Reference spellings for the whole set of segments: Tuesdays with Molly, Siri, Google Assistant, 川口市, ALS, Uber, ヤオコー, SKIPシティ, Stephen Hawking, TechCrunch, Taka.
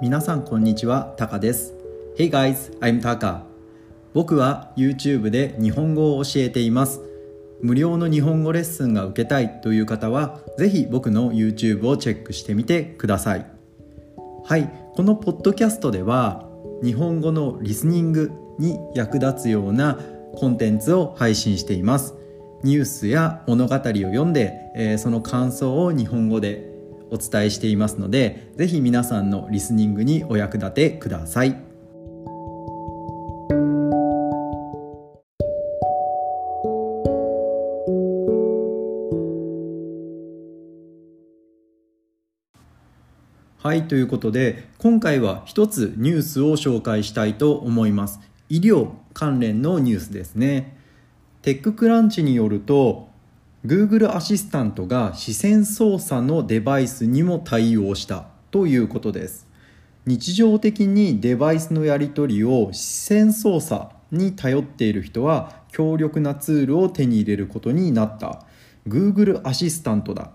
皆さんこんにちは、タカです。 Hey guys, I'm Taka。 僕は YouTube で日本語を教えています。無料の日本語レッスンが受けたいという方はぜひ僕の YouTube をチェックしてみてください。はい、このポッドキャストでは日本語のリスニングに役立つようなコンテンツを配信しています。ニュースや物語を読んで、その感想を日本語でお伝えしていますので、ぜひ皆さんのリスニングにお役立てください。はい、ということで今回は一つニュースを紹介したいと思います。医療関連のニュースですね。テッククランチによると Google アシスタントが視線操作のデバイスにも対応したということです。日常的にデバイスのやり取りを視線操作に頼っている人は強力なツールを手に入れることになった。 Google アシスタントだ。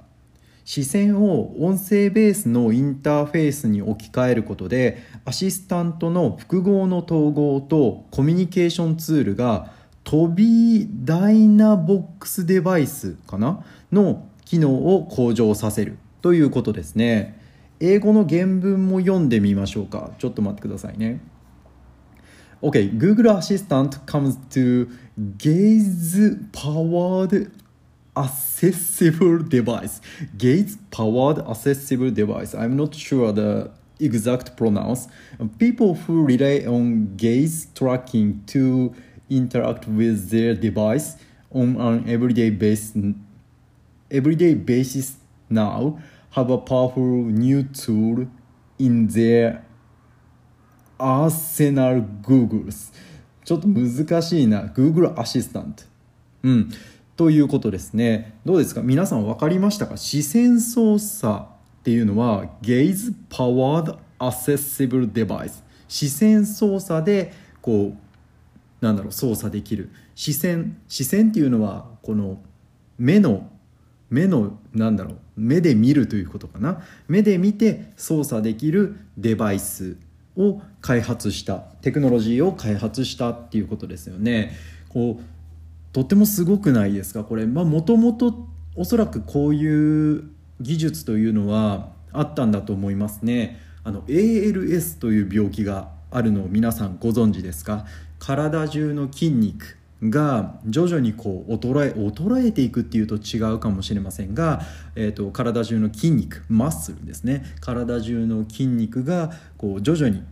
視線を音声ベースのインターフェースに置き換えることでアシスタントの複合の統合とコミュニケーションツールが飛びダイナボックスデバイスかなの機能を向上させるということですね。英語の原文も読んでみましょうか。ちょっと待ってくださいね。 OK, Google Assistant comes to gaze-powered accessible device. Gaze-powered accessible device. I'm not sure the exact pronounce. People who rely on gaze tracking to interact with their device on an everyday basis now have a powerful new tool in their arsenal Googles。 ちょっと難しいな。 Google Assistant、ということですね。どうですか皆さん、分かりましたか？視線操作っていうのは Gaze Powered Accessible Device、 視線操作でこう操作できる。視線っていうのはこの目の目で見るということかな。目で見て操作できるデバイスを開発した、テクノロジーを開発したっていうことですよね。こうとてもすごくないですかこれ。もともとおそらくこういう技術というのはあったんだと思いますね。ALS という病気があるのを皆さんご存知ですか？体中の筋肉が徐々にこう衰えていくっていうと違うかもしれませんが、体中の筋肉、マッスルですね、体中の筋肉がこう徐々に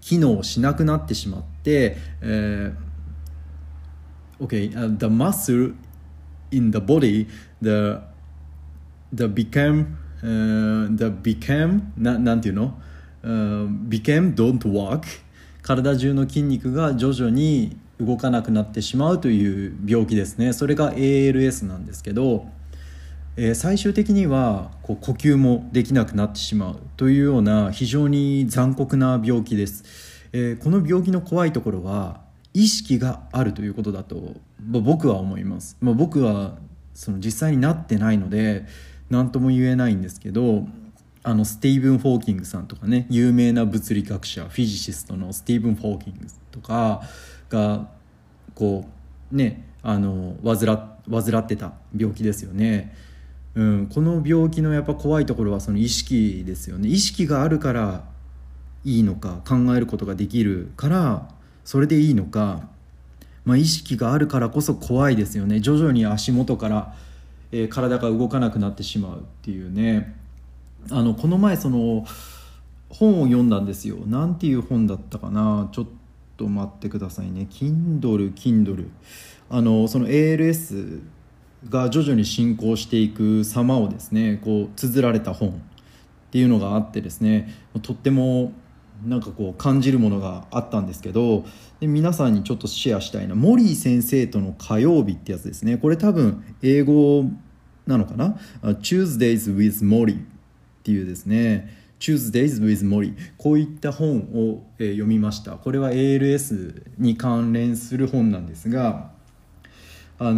機能しなくなってしまって、the muscle in the body became don't work。体中の筋肉が徐々に動かなくなってしまうという病気ですね。それが ALS なんですけど、最終的にはこう呼吸もできなくなってしまうというような非常に残酷な病気です。この病気の怖いところは意識があるということだと、僕は思います。僕は実際になってないので何とも言えないんですけど、スティーブン・ホーキングさんとかね、有名な物理学者フィジシストのスティーブン・ホーキングとかがこうね、患ってた病気ですよね。この病気のやっぱ怖いところはその意識ですよね。意識があるからいいのか、考えることができるからそれでいいのか、意識があるからこそ怖いですよね。徐々に足元から、体が動かなくなってしまうっていうね。この前本を読んだんですよ。なんていう本だったかな。ちょっと待ってくださいね。Kindle。その ALS が徐々に進行していく様をですね、こう綴られた本っていうのがあってですね、とってもこう感じるものがあったんですけど、で皆さんにちょっとシェアしたいな。モリー先生との火曜日ってやつですね。これ多分英語なのかな。 Tuesdays with Mollyっていうですね、Tuesdays with Molly、 こういった本を読みました。これは ALS に関連する本なんですが、やっ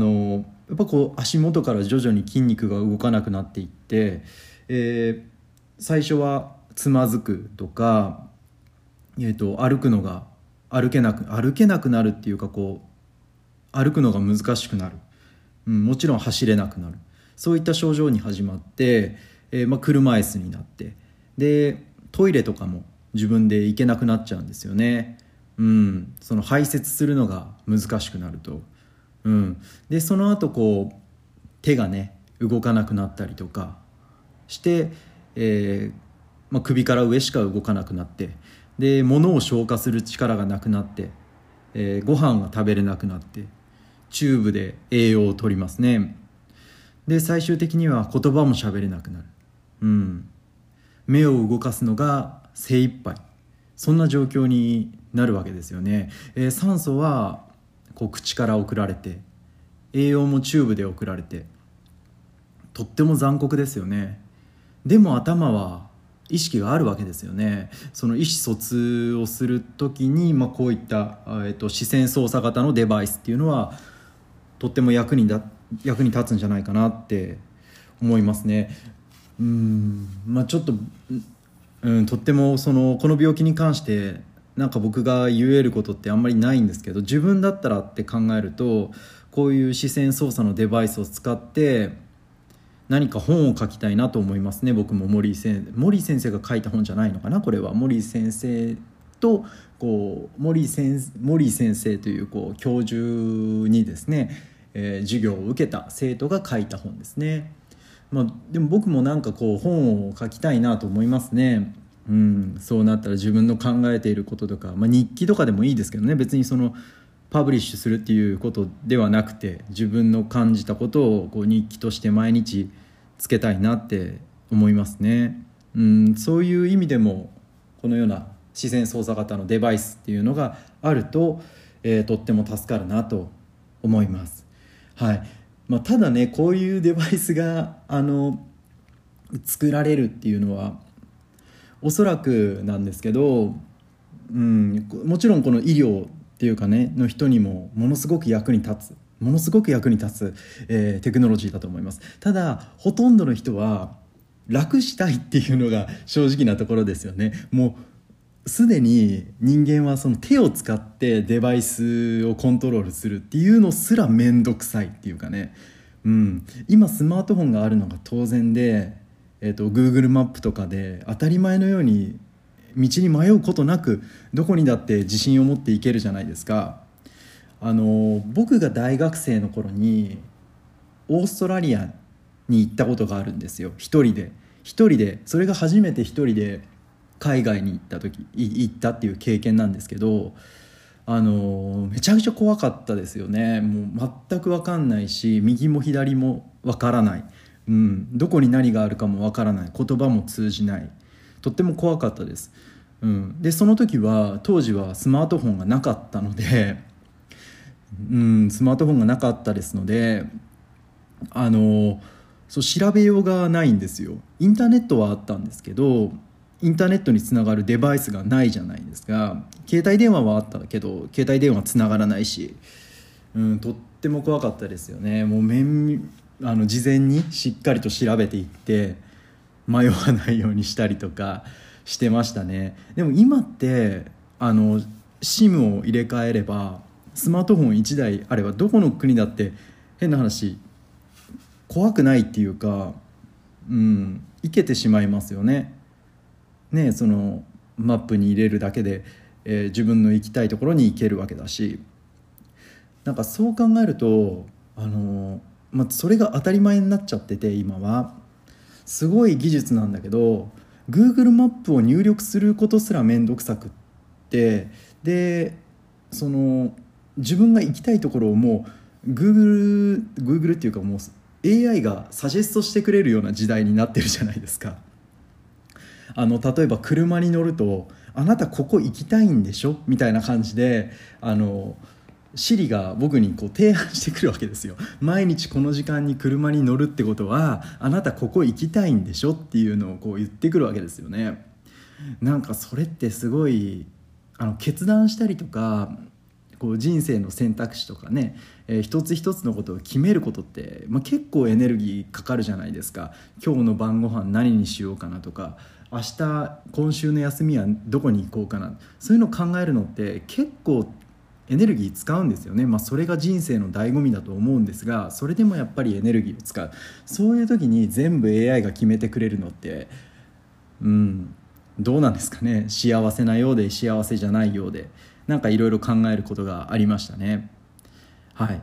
ぱこう足元から徐々に筋肉が動かなくなっていって、最初はつまずくとか、歩くのが歩けなくなるっていうか、こう歩くのが難しくなる、もちろん走れなくなる、そういった症状に始まって、車椅子になって、でトイレとかも自分で行けなくなっちゃうんですよね。その排泄するのが難しくなると、でその後こう手がね動かなくなったりとかして、首から上しか動かなくなって、で物を消化する力がなくなって、ご飯が食べれなくなって、チューブで栄養を取りますね。で最終的には言葉も喋れなくなる、目を動かすのが精一杯、そんな状況になるわけですよね。酸素はこう口から送られて、栄養もチューブで送られて、とっても残酷ですよね。でも頭は意識があるわけですよね。その意思疎通をするときに、こういった、視線操作型のデバイスっていうのはとっても役に立つんじゃないかなって思いますね。ちょっと、とってもこの病気に関してなんか僕が言えることってあんまりないんですけど、自分だったらって考えると、こういう視線操作のデバイスを使って何か本を書きたいなと思いますね。僕も森先生が書いた本じゃないのかな、これは。森先生という、こう教授にですね、授業を受けた生徒が書いた本ですね。でも僕もなんかこう本を書きたいなと思いますね。そうなったら自分の考えていることとか、日記とかでもいいですけどね。別にパブリッシュするっていうことではなくて、自分の感じたことをこう日記として毎日つけたいなって思いますね。そういう意味でもこのような視線操作型のデバイスっていうのがあると、とっても助かるなと思います。ただね、こういうデバイスが作られるっていうのはおそらくなんですけど、もちろんこの医療っていうかねの人にもものすごく役に立つ、テクノロジーだと思います。ただほとんどの人は楽したいっていうのが正直なところですよね。もうすでに人間はその手を使ってデバイスをコントロールするっていうのすら面倒くさいっていうかね、今スマートフォンがあるのが当然で、Google マップとかで当たり前のように道に迷うことなくどこにだって自信を持っていけるじゃないですか。僕が大学生の頃にオーストラリアに行ったことがあるんですよ。一人でそれが初めて一人で海外に行ったっていう経験なんですけど、めちゃくちゃ怖かったですよね。もう全く分かんないし、右も左も分からない、どこに何があるかも分からない、言葉も通じない、とっても怖かったです、でその時は当時はスマートフォンがなかったので、調べようがないんですよ。インターネットはあったんですけど、インターネットにつながるデバイスがないじゃないですか。携帯電話はあったけど携帯電話つながらないし、とっても怖かったですよね。もう事前にしっかりと調べていって迷わないようにしたりとかしてましたね。でも今ってSIM を入れ替えれば、スマートフォン1台あればどこの国だって変な話怖くないっていうか、いけてしまいますよね。マップに入れるだけで、自分の行きたいところに行けるわけだし、なんかそう考えるとそれが当たり前になっちゃってて、今はすごい技術なんだけど Google マップを入力することすら面倒くさくって、で自分が行きたいところをもう Google っていうか、もう AI がサジェストしてくれるような時代になってるじゃないですか。例えば車に乗ると、あなたここ行きたいんでしょみたいな感じでSiri が僕にこう提案してくるわけですよ。毎日この時間に車に乗るってことは、あなたここ行きたいんでしょっていうのをこう言ってくるわけですよね。なんかそれってすごい決断したりとか、こう人生の選択肢とかね、一つ一つのことを決めることって、結構エネルギーかかるじゃないですか。今日の晩ご飯何にしようかなとか、明日今週の休みはどこに行こうかな、そういうのを考えるのって結構エネルギー使うんですよね。それが人生の醍醐味だと思うんですが、それでもやっぱりエネルギーを使う。そういう時に全部 AI が決めてくれるのって、どうなんですかね。幸せなようで幸せじゃないようで、なんかいろいろ考えることがありましたね。はい。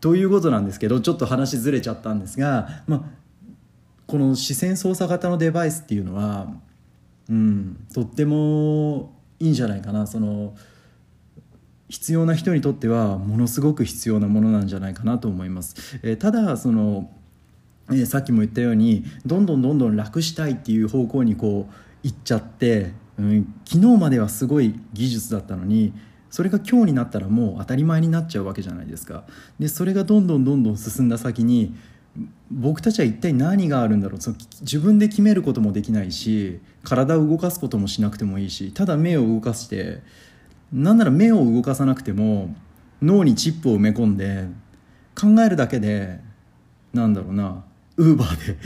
ということなんですけど、ちょっと話ずれちゃったんですが、この視線操作型のデバイスっていうのは、とってもいいんじゃないかな。その必要な人にとってはものすごく必要なものなんじゃないかなと思います。ただその、さっきも言ったようにどんどん楽したいっていう方向に行っちゃって、昨日まではすごい技術だったのに、それが今日になったらもう当たり前になっちゃうわけじゃないですか。でそれがどんどん進んだ先に、僕たちは一体何があるんだろう。自分で決めることもできないし、体を動かすこともしなくてもいいし、ただ目を動かして、なんなら目を動かさなくても脳にチップを埋め込んで、考えるだけでUber で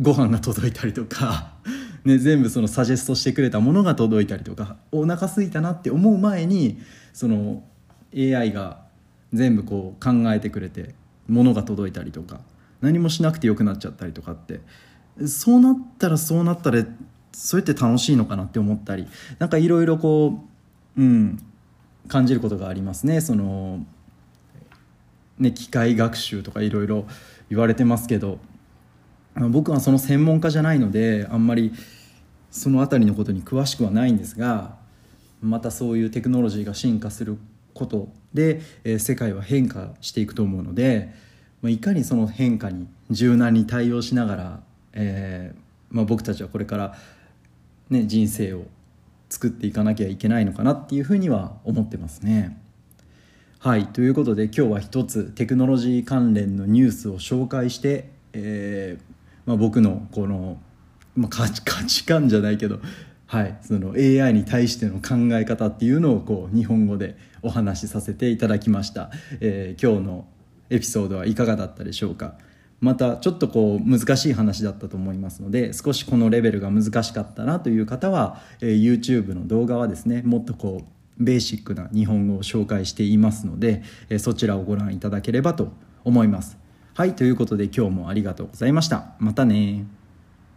ご飯が届いたりとかね、全部そのサジェストしてくれたものが届いたりとか、お腹空いたなって思う前にその AI が全部考えてくれて、ものが届いたりとか、何もしなくてよくなっちゃったりとかって、そうなったらそれって楽しいのかなって思ったり、なんかいろいろ感じることがありますね。そのね、機械学習とかいろいろ言われてますけど、僕はその専門家じゃないのであんまりそのあたりのことに詳しくはないんですが、またそういうテクノロジーが進化することで、世界は変化していくと思うので、いかにその変化に柔軟に対応しながら、僕たちはこれから、ね、人生を作っていかなきゃいけないのかなっていうふうには思ってますね。はい、ということで今日は一つテクノロジー関連のニュースを紹介して、僕のこの、価値観じゃないけど、その AI に対しての考え方っていうのを日本語でお話しさせていただきました。今日のエピソードはいかがだったでしょうか。またちょっと難しい話だったと思いますので、少しこのレベルが難しかったなという方は、YouTube の動画はですね、もっとベーシックな日本語を紹介していますので、そちらをご覧いただければと思います。はい、ということで今日もありがとうございました。またね。